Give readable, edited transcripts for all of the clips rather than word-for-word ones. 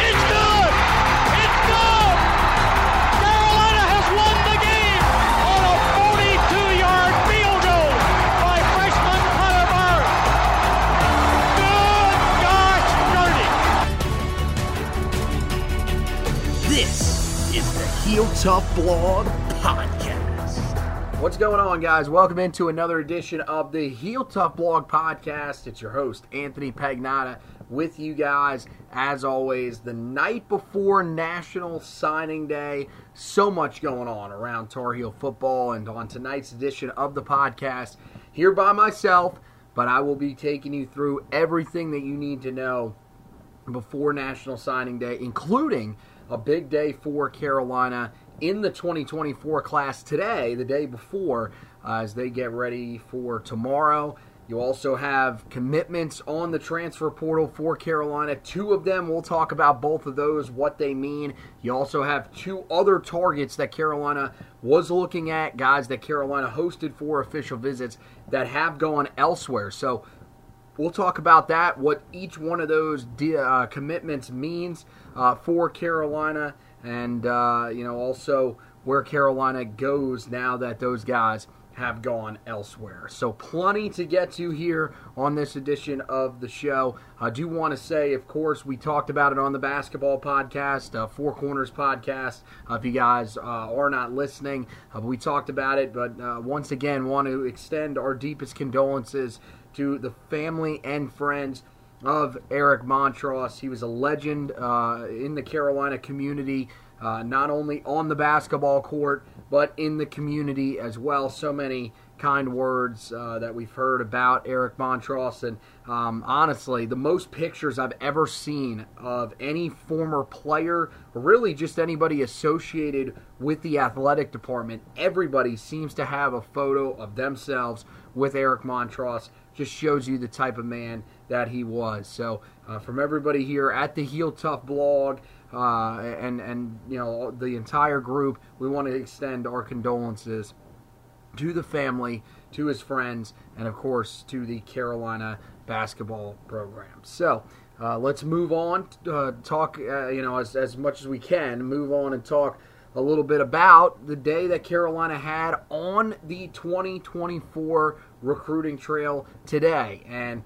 It's good! It's good! Carolina has won the game on a 42-yard field goal by freshman Connor Barth. Good gosh, dirty! This is the Heel Tough Blog Podcast. What's going on, guys? Welcome into another edition of the Heel Tough Blog Podcast. It's your host, Anthony Pagnata, with you guys, as always, the night before National Signing Day. So much going on around Tar Heel football, and on tonight's edition of the podcast, here by myself, but I will be taking you through everything that you need to know before National Signing Day, including a big day for Carolina in the 2024 class today, the day before, as they get ready for tomorrow. You also have commitments on the transfer portal for Carolina. Two of them, we'll talk about both of those, what they mean. You also have two other targets that Carolina was looking at, guys that Carolina hosted for official visits that have gone elsewhere. So we'll talk about that, what each one of those commitments means for Carolina, and also where Carolina goes now that those guys have gone elsewhere. So plenty to get to here on this edition of the show. I do want to say, of course, we talked about it on the basketball podcast, Four Corners podcast, if you guys are not listening. We talked about it, but once again, want to extend our deepest condolences to the family and friends of Eric Montross. He was a legend in the Carolina community, not only on the basketball court, but in the community as well. So many kind words that we've heard about Eric Montross. And honestly, the most pictures I've ever seen of any former player, or really just anybody associated with the athletic department, everybody seems to have a photo of themselves with Eric Montross. Just shows you the type of man that he was. So from everybody here at the Heel Tough Blog, and the entire group, we want to extend our condolences to the family, to his friends, and of course to the Carolina basketball program. So let's move on, talk as much as we can, move on and talk a little bit about the day that Carolina had on the 2024 recruiting trail today. And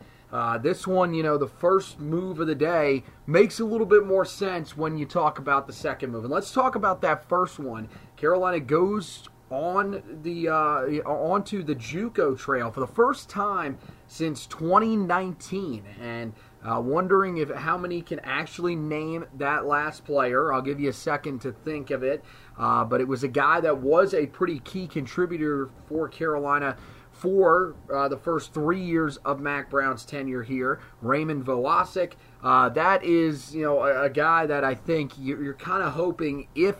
this one, the first move of the day makes a little bit more sense when you talk about the second move. And let's talk about that first one. Carolina goes onto the JUCO trail for the first time since 2019. And wondering if how many can actually name that last player. I'll give you a second to think of it. But it was a guy that was a pretty key contributor for Carolina for the first 3 years of Mack Brown's tenure here, Raymond Velasek. That is, a guy that I think you're kind of hoping if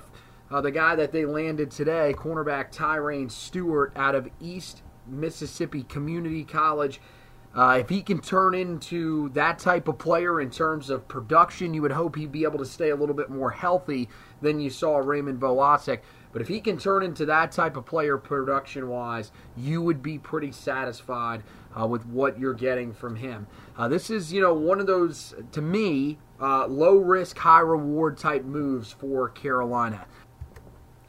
the guy that they landed today, cornerback Tyrain Stewart out of East Mississippi Community College, if he can turn into that type of player in terms of production, you would hope he'd be able to stay a little bit more healthy than you saw Raymond Velasek. But if he can turn into that type of player production-wise, you would be pretty satisfied with what you're getting from him. This is, one of those, to me, low-risk, high-reward type moves for Carolina.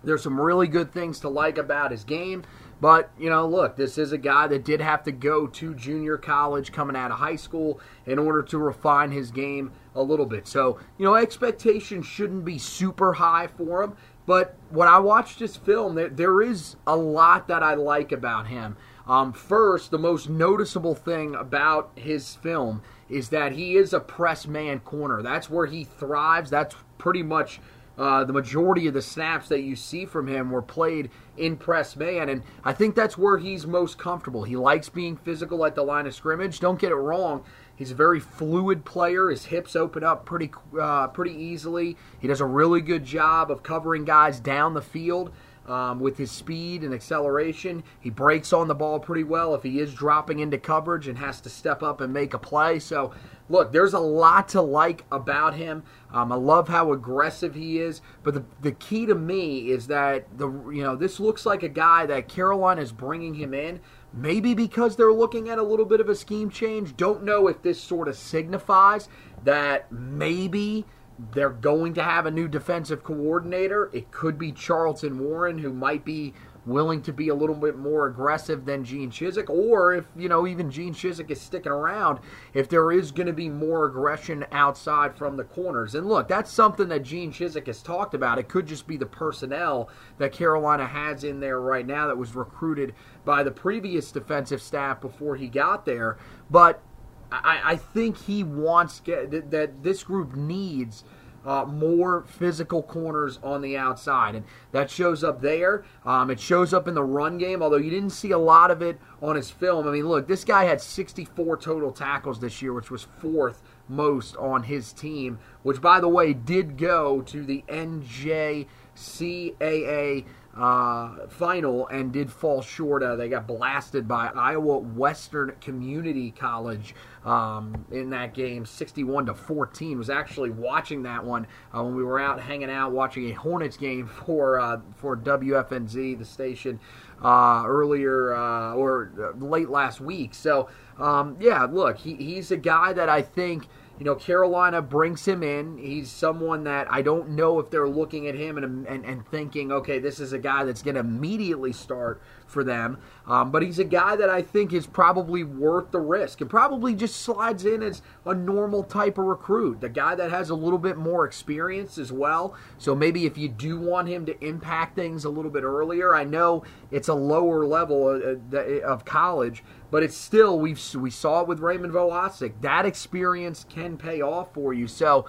There's some really good things to like about his game. But, look, this is a guy that did have to go to junior college coming out of high school in order to refine his game a little bit. So, expectations shouldn't be super high for him. But when I watch this film, there is a lot that I like about him. First, the most noticeable thing about his film is that he is a press man corner. That's where he thrives. That's pretty much... the majority of the snaps that you see from him were played in press man, and I think that's where he's most comfortable. He likes being physical at the line of scrimmage. Don't get it wrong. He's a very fluid player. His hips open up pretty easily. He does a really good job of covering guys down the field with his speed and acceleration. He breaks on the ball pretty well if he is dropping into coverage and has to step up and make a play. So, look, there's a lot to like about him. I love how aggressive he is, but the key to me is that this looks like a guy that Carolina is bringing him in, maybe because they're looking at a little bit of a scheme change. Don't know if this sort of signifies that maybe they're going to have a new defensive coordinator. It could be Charlton Warren, who might be willing to be a little bit more aggressive than Gene Chizik, or if, even Gene Chizik is sticking around, if there is going to be more aggression outside from the corners. And look, that's something that Gene Chizik has talked about. It could just be the personnel that Carolina has in there right now that was recruited by the previous defensive staff before he got there. But I think he wants that this group needs more physical corners on the outside, and that shows up there. It shows up in the run game, although you didn't see a lot of it on his film. I mean, look, this guy had 64 total tackles this year, which was fourth most on his team, which, by the way, did go to the NJCAA final and did fall short. They got blasted by Iowa Western Community College in that game, 61-14. Was actually watching that one when we were out hanging out watching a Hornets game for WFNZ, the station, late last week. So yeah, look, he's a guy that I think, Carolina brings him in. He's someone that I don't know if they're looking at him and thinking, okay, this is a guy that's going to immediately start for them. But he's a guy that I think is probably worth the risk and probably just slides in as a normal type of recruit, the guy that has a little bit more experience as well. So maybe if you do want him to impact things a little bit earlier, I know it's a lower level of college, but it's still, we saw it with Raymond Velasek. That experience can pay off for you. So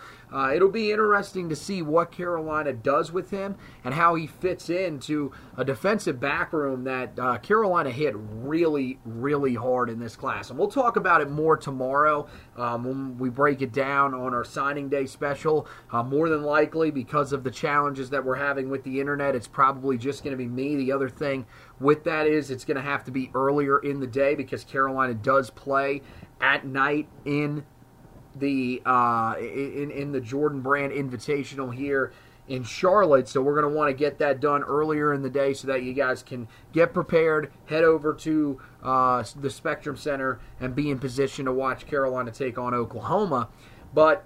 it'll be interesting to see what Carolina does with him and how he fits into a defensive backroom that Carolina hit really, really hard in this class. And we'll talk about it more tomorrow when we break it down on our signing day special. More than likely, because of the challenges that we're having with the internet, it's probably just going to be me. The other thing with that is it's going to have to be earlier in the day because Carolina does play at night in the in the Jordan Brand Invitational here in Charlotte. So we're going to want to get that done earlier in the day so that you guys can get prepared, head over to the Spectrum Center, and be in position to watch Carolina take on Oklahoma. But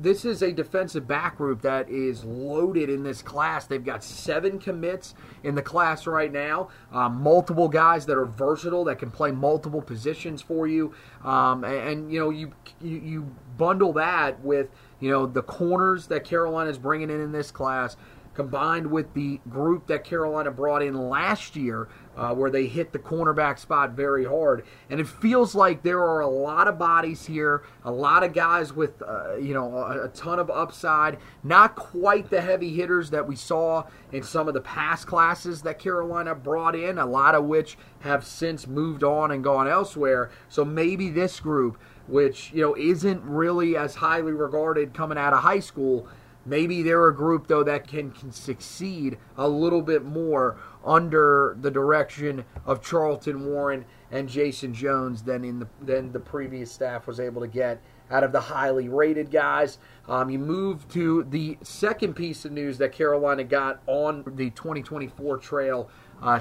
this is a defensive back group that is loaded in this class. They've got 7 commits in the class right now, multiple guys that are versatile, that can play multiple positions for you. You bundle that with, the corners that Carolina is bringing in this class, combined with the group that Carolina brought in last year where they hit the cornerback spot very hard. And it feels like there are a lot of bodies here, a lot of guys with, a ton of upside, not quite the heavy hitters that we saw in some of the past classes that Carolina brought in, a lot of which have since moved on and gone elsewhere. So maybe this group, which, isn't really as highly regarded coming out of high school, maybe they're a group, though, that can succeed a little bit more under the direction of Charlton Warren and Jason Jones than the previous staff was able to get out of the highly rated guys. You move to the second piece of news that Carolina got on the 2024 trail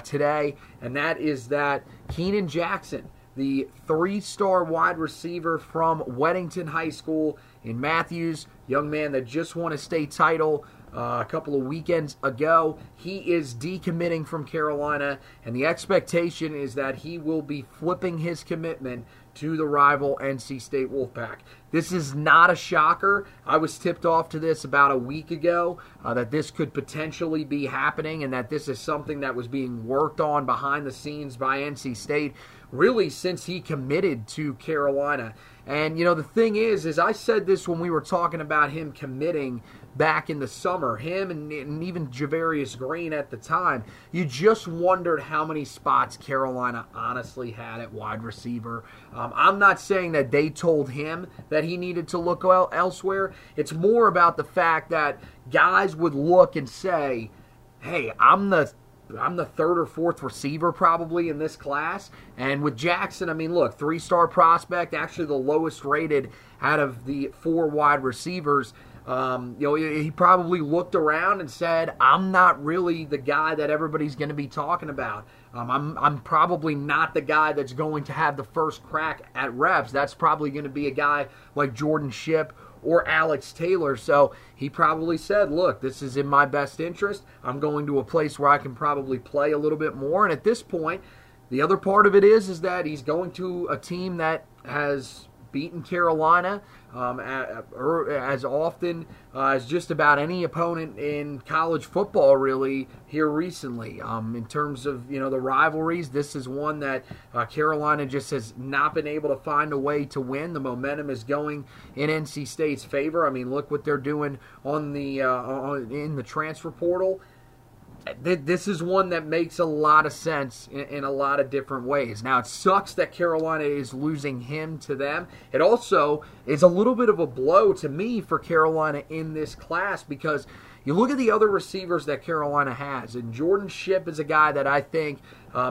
today, and that is that Keenan Jackson, the three-star wide receiver from Weddington High School in Matthews, young man that just won a state title a couple of weekends ago, he is decommitting from Carolina, and the expectation is that he will be flipping his commitment to the rival NC State Wolfpack. This is not a shocker. I was tipped off to this about a week ago, that this could potentially be happening and that this is something that was being worked on behind the scenes by NC State really since he committed to Carolina. And, you know, the thing is I said this when we were talking about him committing back in the summer, him and even Javarius Green at the time, you just wondered how many spots Carolina honestly had at wide receiver. I'm not saying that they told him that he needed to look elsewhere. It's more about the fact that guys would look and say, hey, I'm the third or fourth receiver probably in this class. And with Jackson, I mean, look, three-star prospect, actually the lowest rated out of the four wide receivers. You know, he probably looked around and said, I'm not really the guy that everybody's going to be talking about. I'm probably not the guy that's going to have the first crack at reps. That's probably going to be a guy like Jordan Shipp or Alex Taylor. So he probably said, look, this is in my best interest. I'm going to a place where I can probably play a little bit more. And at this point, the other part of it is that he's going to a team that has beaten Carolina as often as just about any opponent in college football, really, here recently. In terms of, you know, the rivalries, this is one that Carolina just has not been able to find a way to win. The momentum is going in NC State's favor. I mean, look what they're doing on the in the transfer portal. This is one that makes a lot of sense in a lot of different ways. Now, it sucks that Carolina is losing him to them. It also is a little bit of a blow to me for Carolina in this class because you look at the other receivers that Carolina has, and Jordan Shipp is a guy that I think,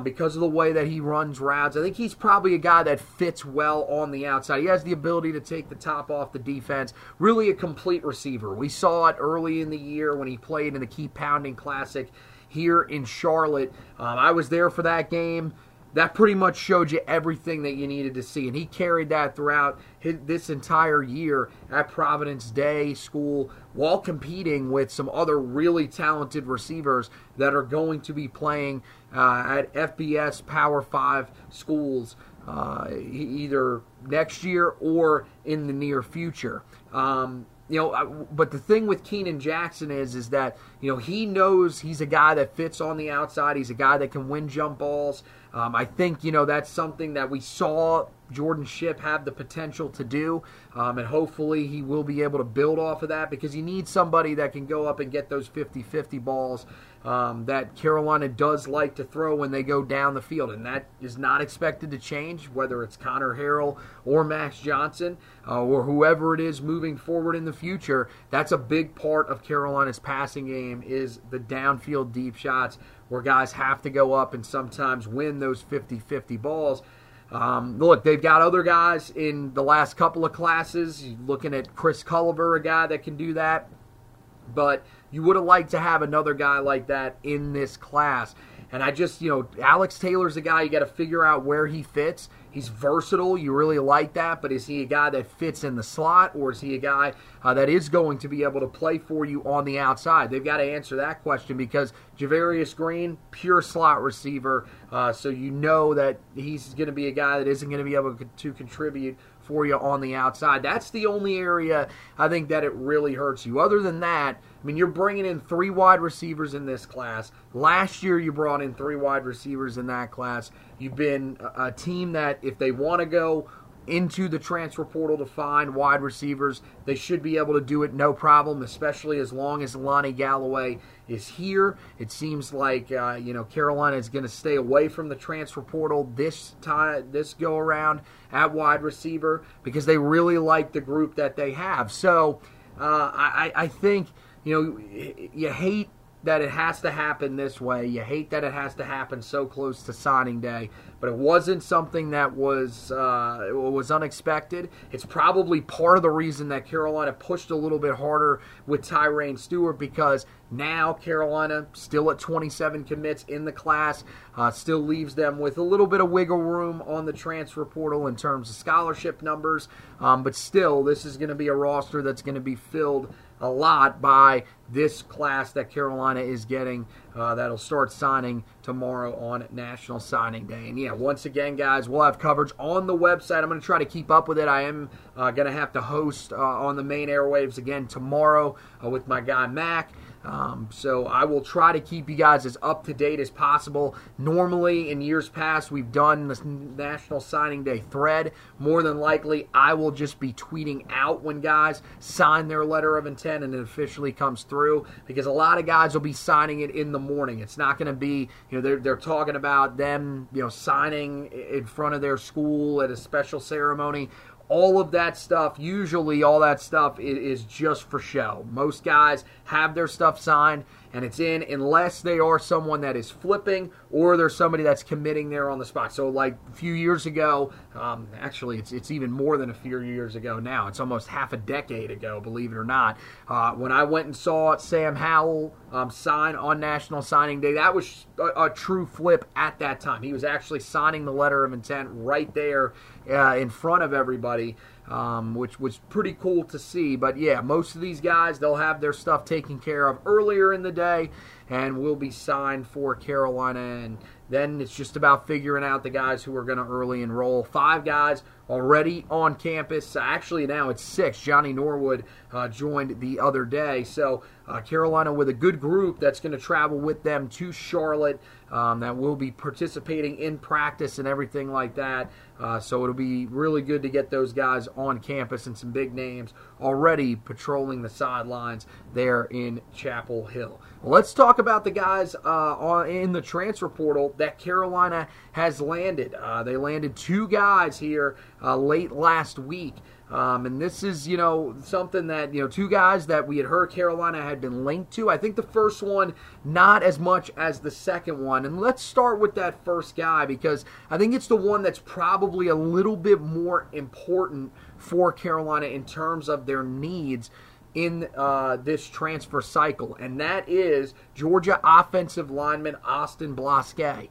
because of the way that he runs routes, I think he's probably a guy that fits well on the outside. He has the ability to take the top off the defense. Really a complete receiver. We saw it early in the year when he played in the Keep Pounding Classic here in Charlotte. I was there for that game. That pretty much showed you everything that you needed to see, and he carried that throughout this entire year at Providence Day School while competing with some other really talented receivers that are going to be playing at FBS Power 5 schools either next year or in the near future. You know, but the thing with Keenan Jackson is that, you know, he knows he's a guy that fits on the outside. He's a guy that can win jump balls. I think, you know, that's something that we saw Jordan Shipp have the potential to do, and hopefully he will be able to build off of that because you need somebody that can go up and get those 50-50 balls that Carolina does like to throw when they go down the field, and that is not expected to change, whether it's Connor Harrell or Max Johnson or whoever it is moving forward in the future. That's a big part of Carolina's passing game is the downfield deep shots where guys have to go up and sometimes win those 50-50 balls. Look, they've got other guys in the last couple of classes. You're looking at Chris Culliver, a guy that can do that, but you would have liked to have another guy like that in this class. And I just, you know, Alex Taylor's a guy you got to figure out where he fits. He's versatile. You really like that. But is he a guy that fits in the slot, or is he a guy that is going to be able to play for you on the outside? They've got to answer that question because Javarius Green, pure slot receiver. So you know that he's going to be a guy that isn't going to be able to contribute for you on the outside. That's the only area I think that it really hurts you. Other than that, I mean, you're bringing in three wide receivers in this class. Last year you brought in three wide receivers in that class. You've been a team that if they want to go into the transfer portal to find wide receivers, they should be able to do it no problem, especially as long as Lonnie Galloway is here. It seems like you know, Carolina is going to stay away from the transfer portal this time, this go around at wide receiver because they really like the group that they have. So I think, you know, you hate that it has to happen this way. You hate that it has to happen so close to signing day. but it wasn't something that was unexpected. It's probably part of the reason that Carolina pushed a little bit harder with Tyrain Stewart, because now Carolina, still at 27 commits in the class, still leaves them with a little bit of wiggle room on the transfer portal in terms of scholarship numbers. But still, this is going to be a roster that's going to be filled a lot by this class that Carolina is getting that'll start signing tomorrow on National Signing Day. And yeah, once again, guys, we'll have coverage on the website. I'm going to try to keep up with it. I am going to have to host on the main airwaves again tomorrow with my guy Mac. So I will try to keep you guys as up to date as possible. Normally, in years past, we've done this National Signing Day thread. More than likely, I will just be tweeting out when guys sign their letter of intent and it officially comes through, because a lot of guys will be signing it in the morning. It's not going to be, you know, they're talking about them, you know, signing in front of their school at a special ceremony. All of that stuff, usually all that stuff is just for show. Most guys have their stuff signed, and it's in, unless they are someone that is flipping or there's somebody that's committing there on the spot. So like a few years ago, actually it's even more than a few years ago now. It's almost half a decade ago, believe it or not. When I went and saw Sam Howell sign on National Signing Day, that was a true flip at that time. He was actually signing the letter of intent right there in front of everybody, which was pretty cool to see. But yeah, most of these guys, they'll have their stuff taken care of earlier in the day and will be signed for Carolina. And then it's just about figuring out the guys who are going to early enroll. 5 guys already on campus. Actually, now it's 6. Johnny Norwood joined the other day. So Carolina with a good group that's going to travel with them to Charlotte, that will be participating in practice and everything like that. So it'll be really good to get those guys on campus, and some big names already patrolling the sidelines there in Chapel Hill. Let's talk about the guys in the transfer portal that Carolina has landed. They landed 2 guys here late last week. And this is, you know, something that, you know, 2 guys that we had heard Carolina had been linked to. I think the first one, not as much as the second one. And let's start with that first guy, because I think it's the one that's probably a little bit more important for Carolina in terms of their needs in this transfer cycle. And that is Georgia offensive lineman Austin Blaskey.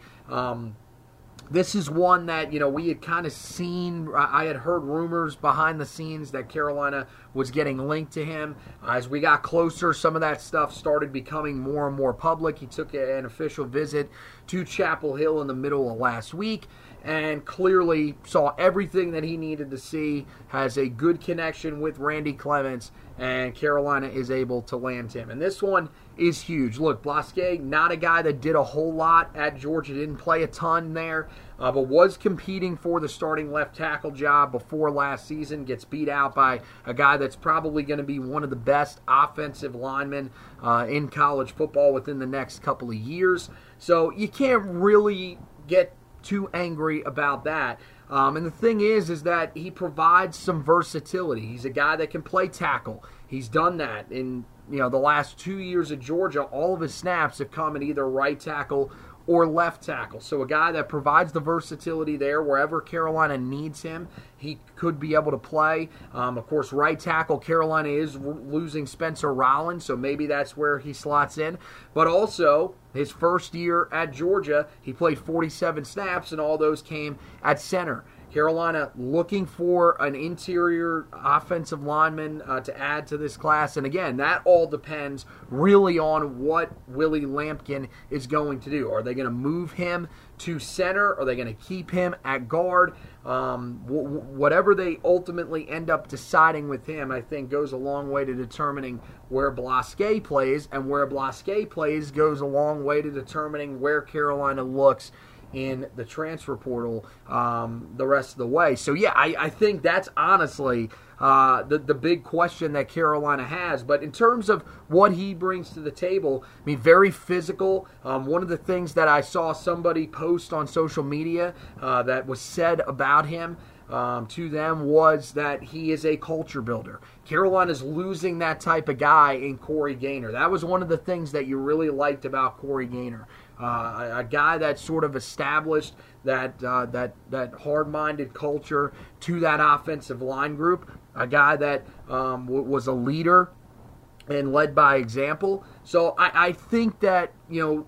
This is one that, you know, we had kind of seen. I had heard rumors behind the scenes that Carolina was getting linked to him. As we got closer, some of that stuff started becoming more and more public. He took an official visit to Chapel Hill in the middle of last week, and clearly saw everything that he needed to see, has a good connection with Randy Clements, and Carolina is able to land him. And this one is huge. Look, Blaskey, not a guy that did a whole lot at Georgia, didn't play a ton there, but was competing for the starting left tackle job before last season, gets beat out by a guy that's probably going to be one of the best offensive linemen in college football within the next couple of years. So you can't really get too angry about that. And the thing is that he provides some versatility. He's a guy that can play tackle. He's done that in, you know, the last 2 years at Georgia. All of his snaps have come at either right tackle or left tackle. So a guy that provides the versatility there wherever Carolina needs him, he could be able to play. Of course, right tackle, Carolina is losing Spencer Rowland, so maybe that's where he slots in. But also, his first year at Georgia, he played 47 snaps, and all those came at center. Carolina looking for an interior offensive lineman to add to this class. And again, that all depends really on what Willie Lampkin is going to do. Are they going to move him to center? Are they going to keep him at guard? Whatever they ultimately end up deciding with him, I think goes a long way to determining where Blaskey plays, and where Blaskey plays goes a long way to determining where Carolina looks in the transfer portal the rest of the way. So yeah, I think that's honestly the big question that Carolina has. But in terms of what he brings to the table, I mean, very physical. One of the things that I saw somebody post on social media that was said about him to them was that he is a culture builder. Carolina's losing that type of guy in Corey Gaynor. That was one of the things that you really liked about Corey Gaynor. a guy that's sort of established that hard-minded culture to that offensive line group, a guy that was a leader and led by example. So I think that, you know,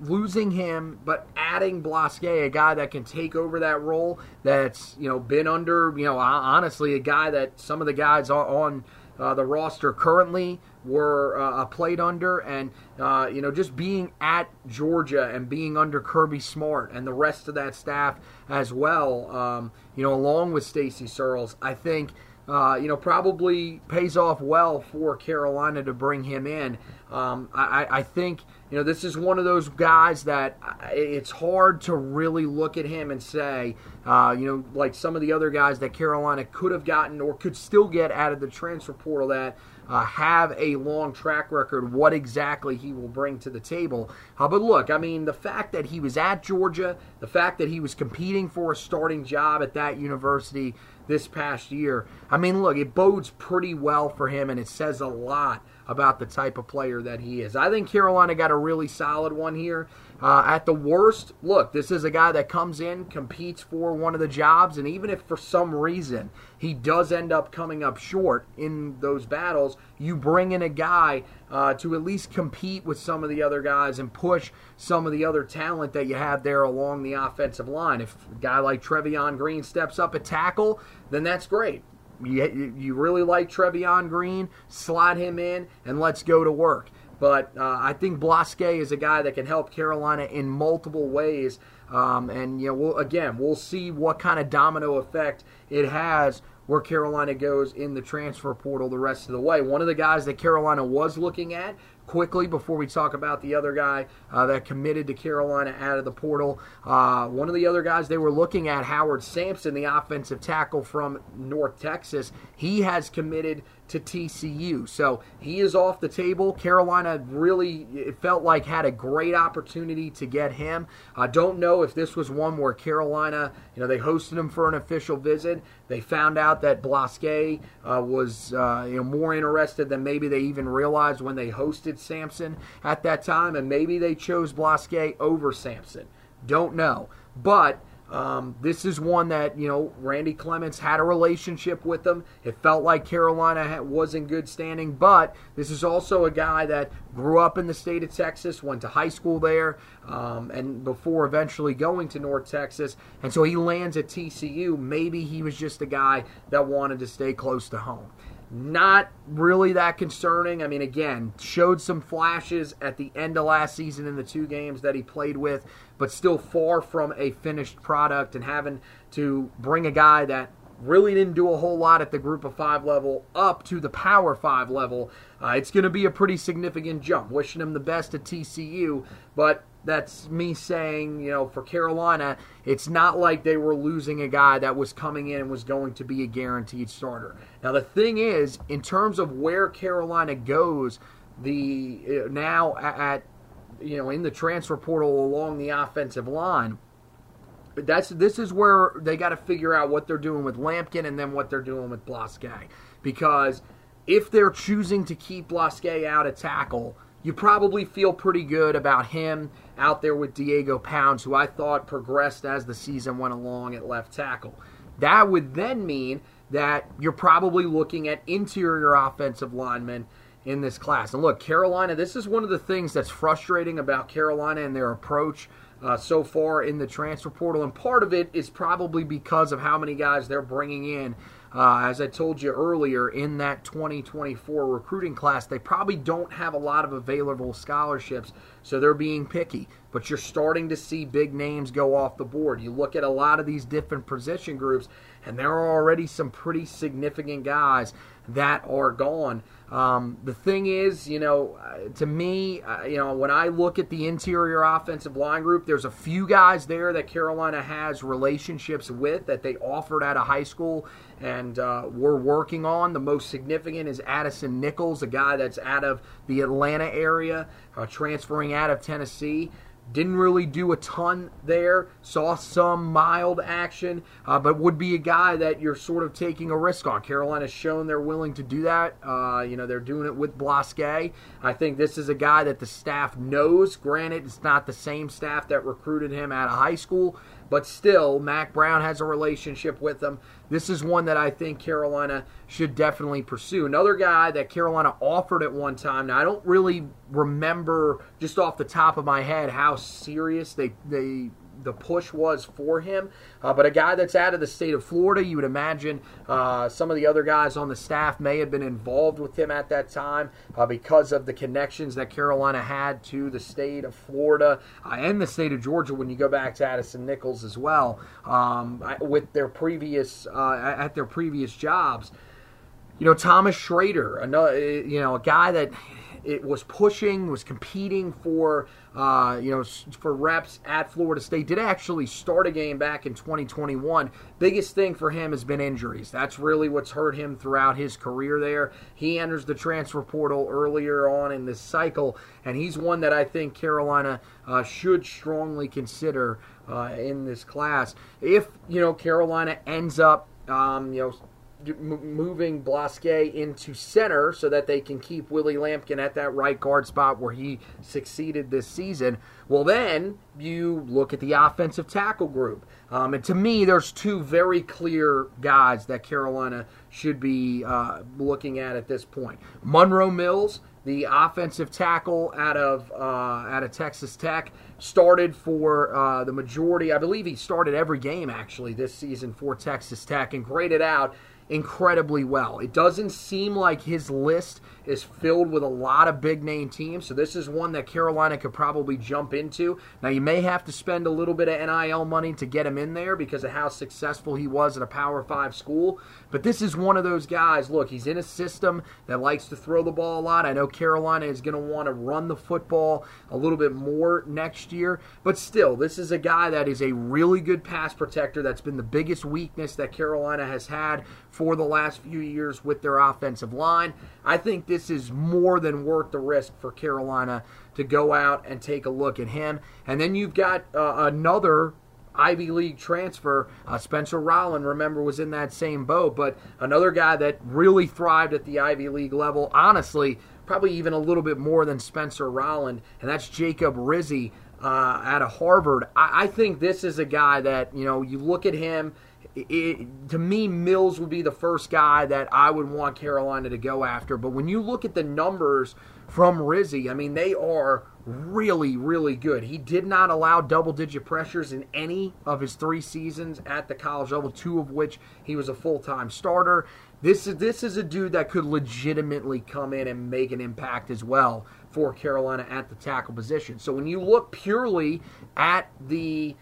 losing him, but adding Blaskey, a guy that can take over that role, that's, you know, been under, you know, honestly, a guy that some of the guys on the roster currently were played under, and you know, just being at Georgia and being under Kirby Smart and the rest of that staff as well, you know, along with Stacy Searles, I think you know, probably pays off well for Carolina to bring him in. I think, you know, this is one of those guys that it's hard to really look at him and say, you know, like some of the other guys that Carolina could have gotten or could still get out of the transfer portal that have a long track record, what exactly he will bring to the table. But look, I mean, the fact that he was at Georgia, the fact that he was competing for a starting job at that university this past year, I mean, look, it bodes pretty well for him, and it says a lot about the type of player that he is. I think Carolina got a really solid one here. At the worst, look, this is a guy that comes in, competes for one of the jobs, and even if for some reason he does end up coming up short in those battles, you bring in a guy to at least compete with some of the other guys and push some of the other talent that you have there along the offensive line. If a guy like Trevion Green steps up at tackle, then that's great. You really like Trevion Green, slide him in, and let's go to work. But I think Blaskey is a guy that can help Carolina in multiple ways. And, you know, we'll see what kind of domino effect it has where Carolina goes in the transfer portal the rest of the way. One of the guys that Carolina was looking at, quickly before we talk about the other guy that committed to Carolina out of the portal, one of the other guys they were looking at, Howard Sampson, the offensive tackle from North Texas, he has committed to TCU. So he is off the table. Carolina really, it felt like, had a great opportunity to get him. I don't know if this was one where Carolina, you know, they hosted him for an official visit. They found out that Blaskey was you know, more interested than maybe they even realized when they hosted Sampson at that time, and maybe they chose Blaskey over Sampson. Don't know. But this is one that, you know, Randy Clements had a relationship with them. It felt like Carolina was in good standing, but this is also a guy that grew up in the state of Texas, went to high school there, and before eventually going to North Texas, and so he lands at TCU. Maybe he was just a guy that wanted to stay close to home. Not really that concerning. I mean, again, showed some flashes at the end of last season in the two games that he played with, but still far from a finished product, and having to bring a guy that really didn't do a whole lot at the Group of Five level up to the Power Five level, it's going to be a pretty significant jump. Wishing him the best at TCU, but that's me saying, you know, for Carolina, it's not like they were losing a guy that was coming in and was going to be a guaranteed starter. Now, the thing is, in terms of where Carolina goes, now at, you know, in the transfer portal along the offensive line, this is where they got to figure out what they're doing with Lampkin and then what they're doing with Blaskey. Because if they're choosing to keep Blaskey out of tackle, you probably feel pretty good about him out there with Diego Pounds, who I thought progressed as the season went along at left tackle. That would then mean that you're probably looking at interior offensive linemen in this class. And look, Carolina, this is one of the things that's frustrating about Carolina and their approach so far in the transfer portal, and part of it is probably because of how many guys they're bringing in. As I told you earlier, in that 2024 recruiting class, they probably don't have a lot of available scholarships, so they're being picky. But you're starting to see big names go off the board. You look at a lot of these different position groups, and there are already some pretty significant guys that are gone. The thing is, you know, to me, you know, when I look at the interior offensive line group, there's a few guys there that Carolina has relationships with that they offered out of high school and were working on. The most significant is Addison Nichols, a guy that's out of the Atlanta area, transferring out of Tennessee. Didn't really do a ton there. Saw some mild action, but would be a guy that you're sort of taking a risk on. Carolina's shown they're willing to do that. They're doing it with Blaskey. I think this is a guy that the staff knows. Granted, it's not the same staff that recruited him out of high school, but still, Mac Brown has a relationship with them. This is one that I think Carolina should definitely pursue. Another guy that Carolina offered at one time, now I don't really remember just off the top of my head how serious the push was for him, but a guy that's out of the state of Florida, you would imagine some of the other guys on the staff may have been involved with him at that time because of the connections that Carolina had to the state of Florida and the state of Georgia when you go back to Addison Nichols as well, with their previous at their previous jobs. Thomas Schrader, a guy that it was pushing, was competing for reps at Florida State, did actually start a game back in 2021. Biggest thing for him has been injuries. That's really what's hurt him throughout his career there. He enters the transfer portal earlier on in this cycle, and he's one that I think Carolina should strongly consider in this class. If, Carolina ends up, moving Blaskey into center so that they can keep Willie Lampkin at that right guard spot where he succeeded this season, well, then you look at the offensive tackle group. And to me, there's two very clear guys that Carolina should be looking at this point. Monroe Mills, the offensive tackle out of Texas Tech, started for the majority. I believe he started every game, actually, this season for Texas Tech and graded out incredibly well. It doesn't seem like his list is filled with a lot of big-name teams, so this is one that Carolina could probably jump into. Now, you may have to spend a little bit of NIL money to get him in there because of how successful he was at a Power 5 school, but this is one of those guys. Look, he's in a system that likes to throw the ball a lot. I know Carolina is going to want to run the football a little bit more next year, but still, this is a guy that is a really good pass protector. That's been the biggest weakness that Carolina has had for the last few years with their offensive line. I think this is more than worth the risk for Carolina to go out and take a look at him. And then you've got another Ivy League transfer, Spencer Rowland, remember, was in that same boat, but another guy that really thrived at the Ivy League level, honestly, probably even a little bit more than Spencer Rowland, and that's Jacob Rizzi out of Harvard. I think this is a guy that, you look at him. To me, Mills would be the first guy that I would want Carolina to go after. But when you look at the numbers from Rizzi, I mean, they are really, really good. He did not allow double-digit pressures in any of his 3 seasons at the college level, 2 of which he was a full-time starter. This is a dude that could legitimately come in and make an impact as well for Carolina at the tackle position. So when you look purely at the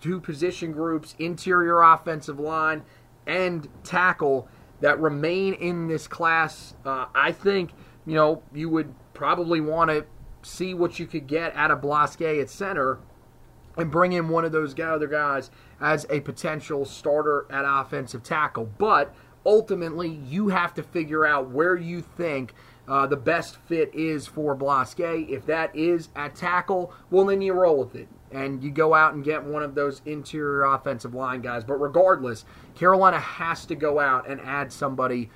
two position groups, interior offensive line and tackle, that remain in this class, I think, you would probably want to see what you could get out of Blaskey at center and bring in one of those other guys as a potential starter at offensive tackle. But ultimately, you have to figure out where you think the best fit is for Blaskey. If that is at tackle, well, then you roll with it, and you go out and get one of those interior offensive line guys. But regardless, Carolina has to go out and add somebody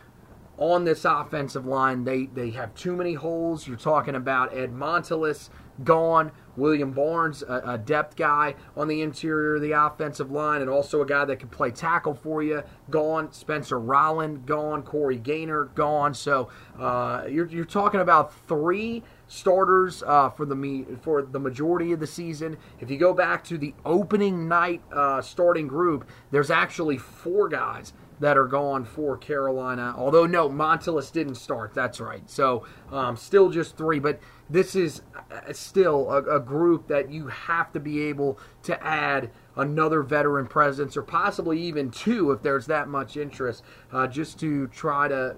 on this offensive line. They have too many holes. You're talking about Ed Montalas gone, William Barnes, a depth guy on the interior of the offensive line, and also a guy that can play tackle for you, gone. Spencer Rowland, gone. Corey Gaynor, gone. So you're talking about 3 starters for the majority of the season. If you go back to the opening night starting group, there's actually 4 guys that are gone for Carolina. Although, no, Montalas didn't start. That's right. So still just 3. But this is still a group that you have to be able to add another veteran presence, or possibly even 2 if there's that much interest, just to try to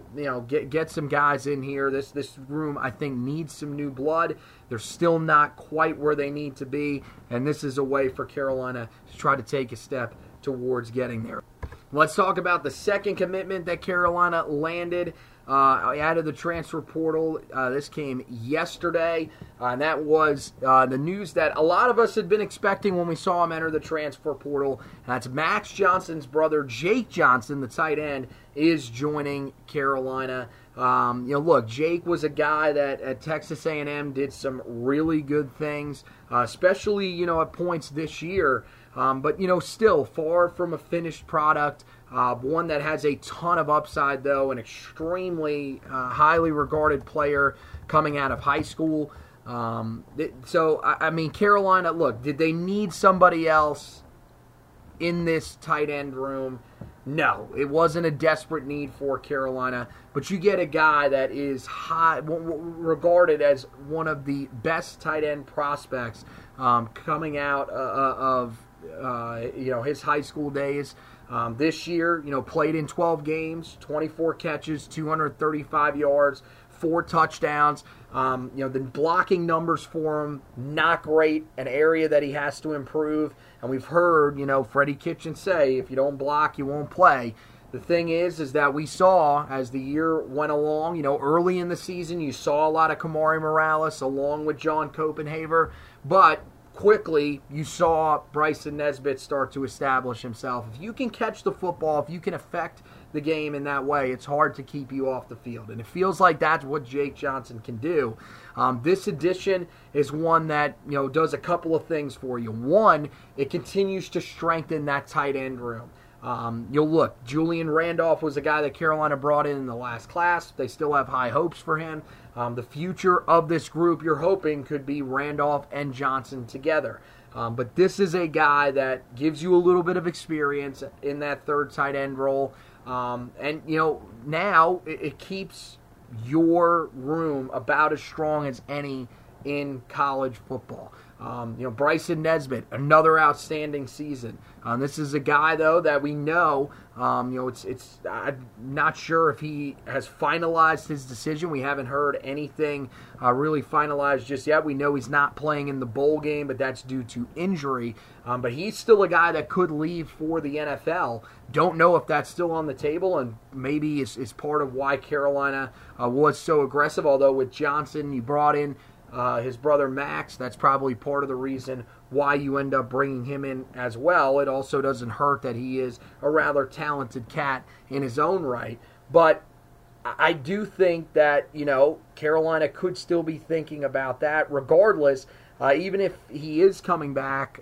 get some guys in here. This room, I think, needs some new blood. They're still not quite where they need to be, and this is a way for Carolina to try to take a step towards getting there. Let's talk about the second commitment that Carolina landed out of the transfer portal. This came yesterday, and that was the news that a lot of us had been expecting when we saw him enter the transfer portal. That's Max Johnson's brother, Jake Johnson, the tight end, is joining Carolina. Look, Jake was a guy that at Texas A&M did some really good things, especially, at points this year. But still far from a finished product. One that has a ton of upside, though, an extremely highly regarded player coming out of high school. So, Carolina, look, did they need somebody else in this tight end room? No, it wasn't a desperate need for Carolina. But you get a guy that is high, regarded as one of the best tight end prospects coming out of his high school days. This year, played in 12 games, 24 catches, 235 yards, 4 touchdowns. The blocking numbers for him, not great, an area that he has to improve. And we've heard, Freddie Kitchen say, if you don't block, you won't play. The thing is that we saw as the year went along, early in the season, you saw a lot of Kamari Morales along with John Copenhaver, but quickly, you saw Bryson Nesbitt start to establish himself. If you can catch the football, if you can affect the game in that way, it's hard to keep you off the field. And it feels like that's what Jake Johnson can do. This edition is one that, does a couple of things for you. One, it continues to strengthen that tight end room. Julian Randolph was a guy that Carolina brought in the last class. They still have high hopes for him. The future of this group, you're hoping, could be Randolph and Johnson together. But this is a guy that gives you a little bit of experience in that third tight end role. Now it keeps your room about as strong as any in college football. Bryson Nesbitt, another outstanding season. This is a guy, though, that we know, I'm not sure if he has finalized his decision. We haven't heard anything really finalized just yet. We know he's not playing in the bowl game, but that's due to injury. But he's still a guy that could leave for the NFL. Don't know if that's still on the table, and maybe is part of why Carolina was so aggressive. Although with Johnson, you brought in his brother Max, that's probably part of the reason why you end up bringing him in as well. It also doesn't hurt that he is a rather talented cat in his own right. But I do think that, Carolina could still be thinking about that. Regardless, even if he is coming back,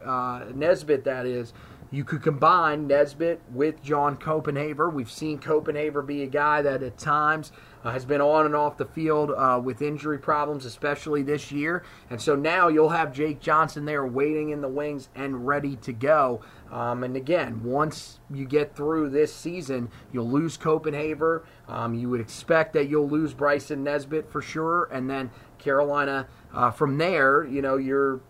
Nesbitt that is, you could combine Nesbitt with John Copenhaver. We've seen Copenhaver be a guy that at times has been on and off the field with injury problems, especially this year. And so now you'll have Jake Johnson there waiting in the wings and ready to go. And again, once you get through this season, you'll lose Copenhaver. You would expect that you'll lose Bryson Nesbitt for sure. And then Carolina, from there, you're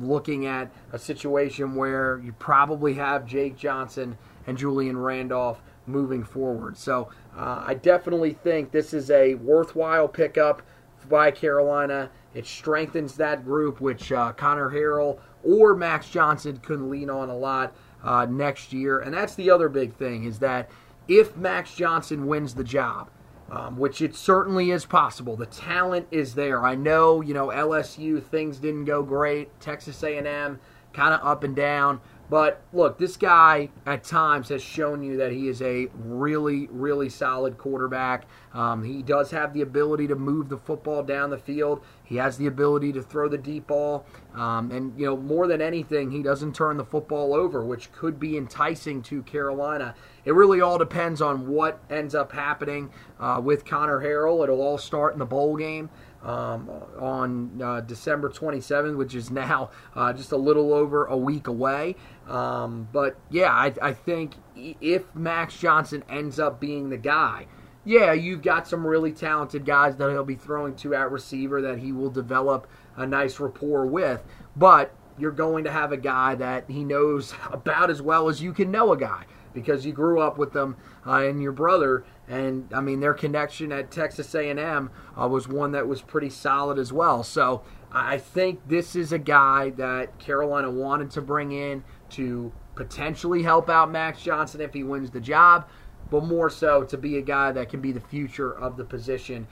looking at a situation where you probably have Jake Johnson and Julian Randolph moving forward. So I definitely think this is a worthwhile pickup by Carolina. It strengthens that group, which Connor Harrell or Max Johnson can lean on a lot next year. And that's the other big thing, is that if Max Johnson wins the job, which it certainly is possible. The talent is there. I know, LSU, things didn't go great. Texas A&M, kind of up and down. But, look, this guy at times has shown you that he is a really, really solid quarterback. He does have the ability to move the football down the field. He has the ability to throw the deep ball. And more than anything, he doesn't turn the football over, which could be enticing to Carolina. It really all depends on what ends up happening with Connor Harrell. It'll all start in the bowl game on December 27th, which is now just a little over a week away. I think if Max Johnson ends up being the guy, you've got some really talented guys that he'll be throwing to at receiver that he will develop a nice rapport with, but you're going to have a guy that he knows about as well as you can know a guy, because you grew up with them and your brother. And, their connection at Texas A&M was one that was pretty solid as well. So I think this is a guy that Carolina wanted to bring in to potentially help out Max Johnson if he wins the job, but more so to be a guy that can be the future of the position,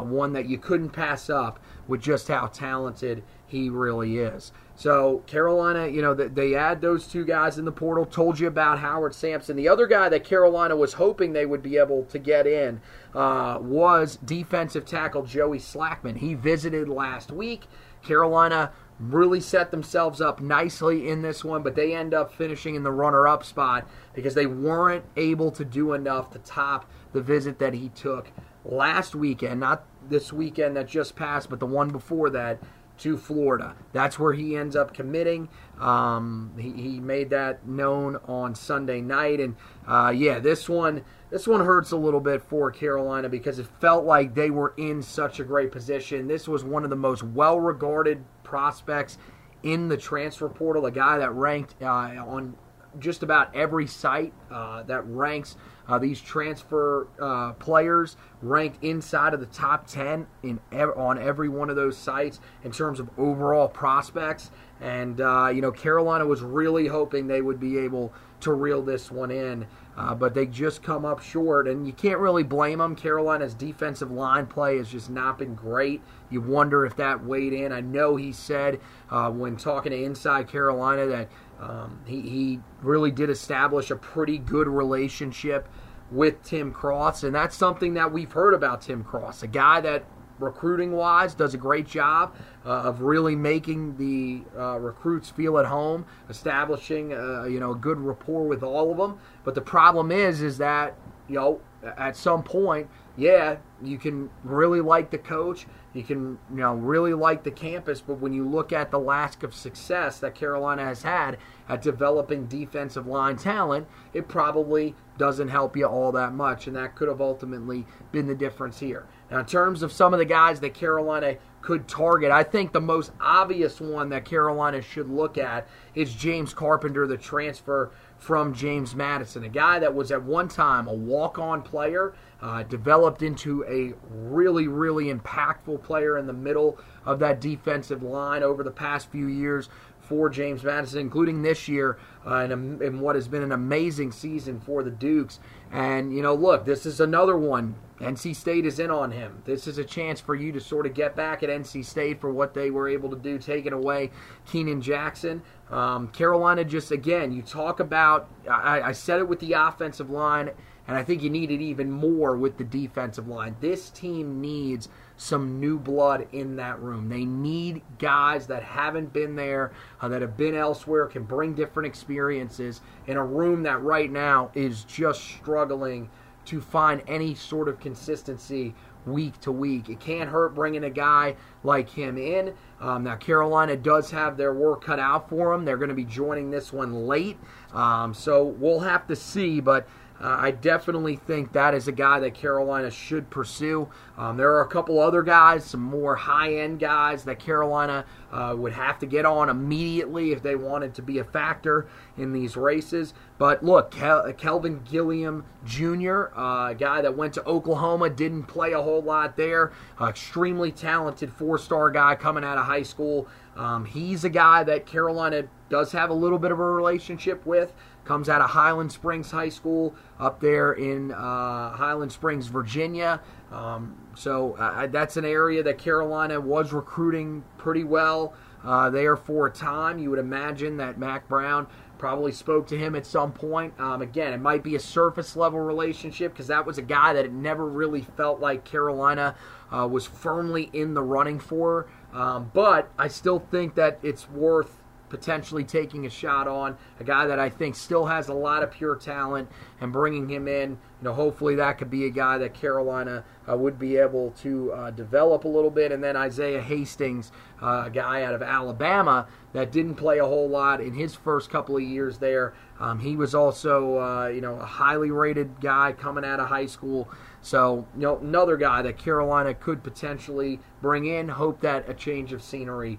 one that you couldn't pass up with just how talented he really is. So Carolina, you know, they add those two guys in the portal. Told you about Howard Sampson. The other guy that Carolina was hoping they would be able to get in was defensive tackle Joey Slackman. He visited last week. Carolina really set themselves up nicely in this one, but they end up finishing in the runner-up spot because they weren't able to do enough to top the visit that he took last weekend, not this weekend that just passed, but the one before that, to Florida. That's where he ends up committing. He made that known on Sunday night, and this one hurts a little bit for Carolina because it felt like they were in such a great position. This was one of the most well-regarded prospects in the transfer portal, a guy that ranked on just about every site that ranks these transfer players, ranked inside of the top 10 on every one of those sites in terms of overall prospects. And, Carolina was really hoping they would be able to reel this one in, but they just come up short, and you can't really blame them. Carolina's defensive line play has just not been great. You wonder if that weighed in. I know he said when talking to Inside Carolina that he really did establish a pretty good relationship with Tim Cross, and that's something that we've heard about Tim Cross, a guy that recruiting-wise does a great job of really making the recruits feel at home, establishing a good rapport with all of them. But the problem is that, you know, at some point, you can really like the coach, you can, you know, really like the campus, but when you look at the lack of success that Carolina has had at developing defensive line talent, it probably doesn't help you all that much, and that could have ultimately been the difference here. Now, in terms of some of the guys that Carolina could target, I think the most obvious one that Carolina should look at is James Carpenter, the transfer from James Madison, a guy that was at one time a walk-on player, developed into a really, really impactful player in the middle of that defensive line over the past few years for James Madison, including this year in what has been an amazing season for the Dukes. And, you know, look, this is another one. NC State is in on him. This is a chance for you to sort of get back at NC State for what they were able to do, taking away Keenan Jackson. Carolina just, again, you talk about, I said it with the offensive line, and I think you need it even more with the defensive line. This team needs some new blood in that room. They need guys that haven't been there, that have been elsewhere, can bring different experiences in a room that right now is just struggling to find any sort of consistency week to week. It can't hurt bringing a guy like him in. Now, Carolina does have their work cut out for them. They're going to be joining this one late, so we'll have to see, but I definitely think that is a guy that Carolina should pursue. There are a couple other guys, some more high-end guys that Carolina would have to get on immediately if they wanted to be a factor in these races. But look, Kelvin Gilliam Jr., a guy that went to Oklahoma, didn't play a whole lot there, extremely talented four-star guy coming out of high school. He's a guy that Carolina does have a little bit of a relationship with. Comes out of Highland Springs High School up there in Highland Springs, Virginia. So that's an area that Carolina was recruiting pretty well there for a time. You would imagine that Mac Brown probably spoke to him at some point. Again, it might be a surface-level relationship because that was a guy that it never really felt like Carolina was firmly in the running for. But I still think that it's worth potentially taking a shot on a guy that I think still has a lot of pure talent, and bringing him in, you know, hopefully that could be a guy that Carolina would be able to develop a little bit. And then Isaiah Hastings, a guy out of Alabama that didn't play a whole lot in his first couple of years there. He was also a highly rated guy coming out of high school. So, you know, another guy that Carolina could potentially bring in, hope that a change of scenery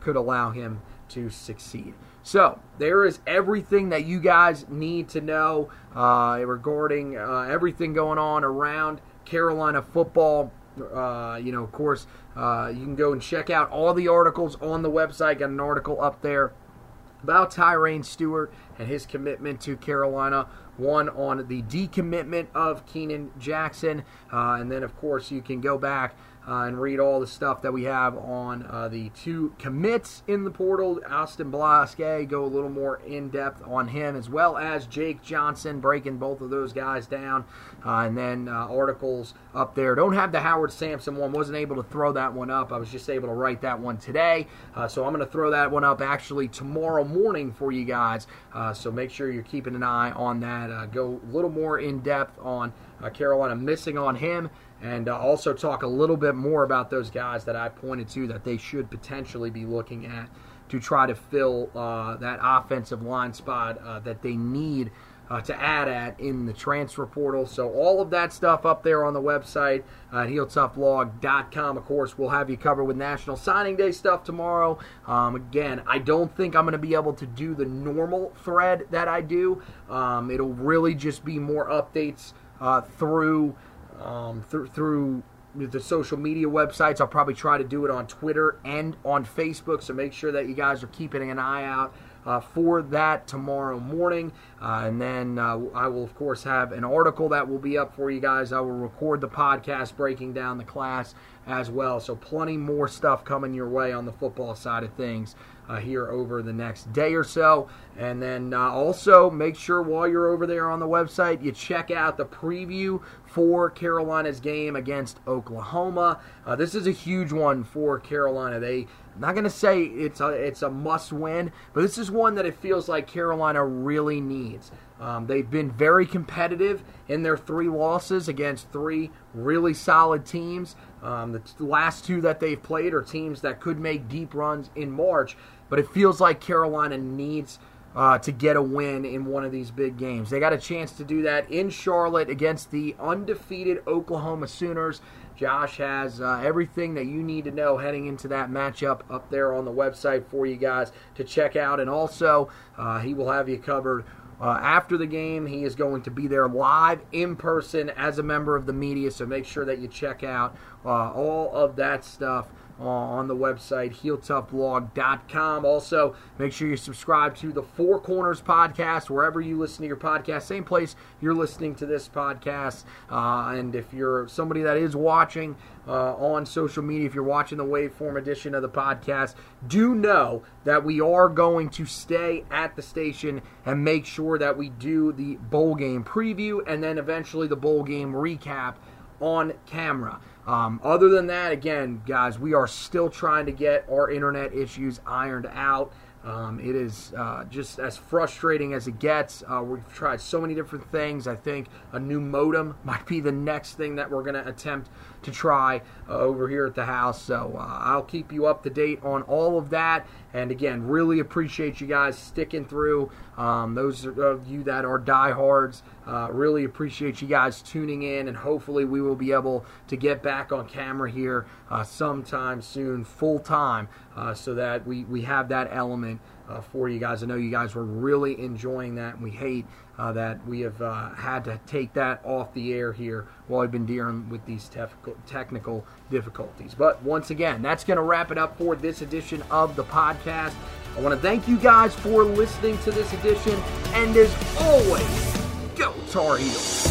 could allow him to succeed. So there is everything that you guys need to know regarding everything going on around Carolina football. Of course, you can go and check out all the articles on the website. Got an article up there about Tyrain Stewart and his commitment to Carolina, one on the decommitment of Keenan Jackson, and then, of course, you can go back and read all the stuff that we have on the two commits in the portal. Austin Blaskey, go a little more in-depth on him, as well as Jake Johnson, breaking both of those guys down. And then articles up there. Don't have the Howard Sampson one. Wasn't able to throw that one up. I was just able to write that one today. So I'm going to throw that one up actually tomorrow morning for you guys. So make sure you're keeping an eye on that. Go a little more in-depth on Carolina missing on him. And also talk a little bit more about those guys that I pointed to that they should potentially be looking at to try to fill that offensive line spot that they need to add at in the transfer portal. So all of that stuff up there on the website at HeelToughLog.com. Of course, we'll have you covered with National Signing Day stuff tomorrow. Again, I don't think I'm going to be able to do the normal thread that I do. It'll really just be more updates through the social media websites. I'll probably try to do it on Twitter and on Facebook, so make sure that you guys are keeping an eye out for that tomorrow morning. And then I will, of course, have an article that will be up for you guys. I will record the podcast breaking down the class as well, so plenty more stuff coming your way on the football side of things here over the next day or so. And then also make sure while you're over there on the website, you check out the preview for Carolina's game against Oklahoma. This is a huge one for Carolina. I'm not going to say it's a must-win, but this is one that it feels like Carolina really needs. They've been very competitive in their three losses against three really solid teams. The last two that they've played are teams that could make deep runs in March, but it feels like Carolina needs to get a win in one of these big games. They got a chance to do that in Charlotte against the undefeated Oklahoma Sooners. Josh has everything that you need to know heading into that matchup up there on the website for you guys to check out. And also, he will have you covered after the game. He is going to be there live in person as a member of the media, so make sure that you check out all of that stuff on the website, HeelToughLog.com. Also, make sure you subscribe to the Four Corners podcast, wherever you listen to your podcast, same place you're listening to this podcast. And if you're somebody that is watching on social media, if you're watching the waveform edition of the podcast, do know that we are going to stay at the station and make sure that we do the bowl game preview and then eventually the bowl game recap on camera. Other than that, again, guys, we are still trying to get our internet issues ironed out. It is just as frustrating as it gets. We've tried so many different things. I think a new modem might be the next thing that we're going to attempt to try over here at the house. So I'll keep you up to date on all of that. And again, really appreciate you guys sticking through. Those of you that are diehards, really appreciate you guys tuning in. And hopefully we will be able to get back on camera here sometime soon, full time, so that we have that element for you guys. I know you guys were really enjoying that, and we hate that we have had to take that off the air here while we've been dealing with these technical difficulties. But once again, that's going to wrap it up for this edition of the podcast. I want to thank you guys for listening to this edition, and as always, go Tar Heels!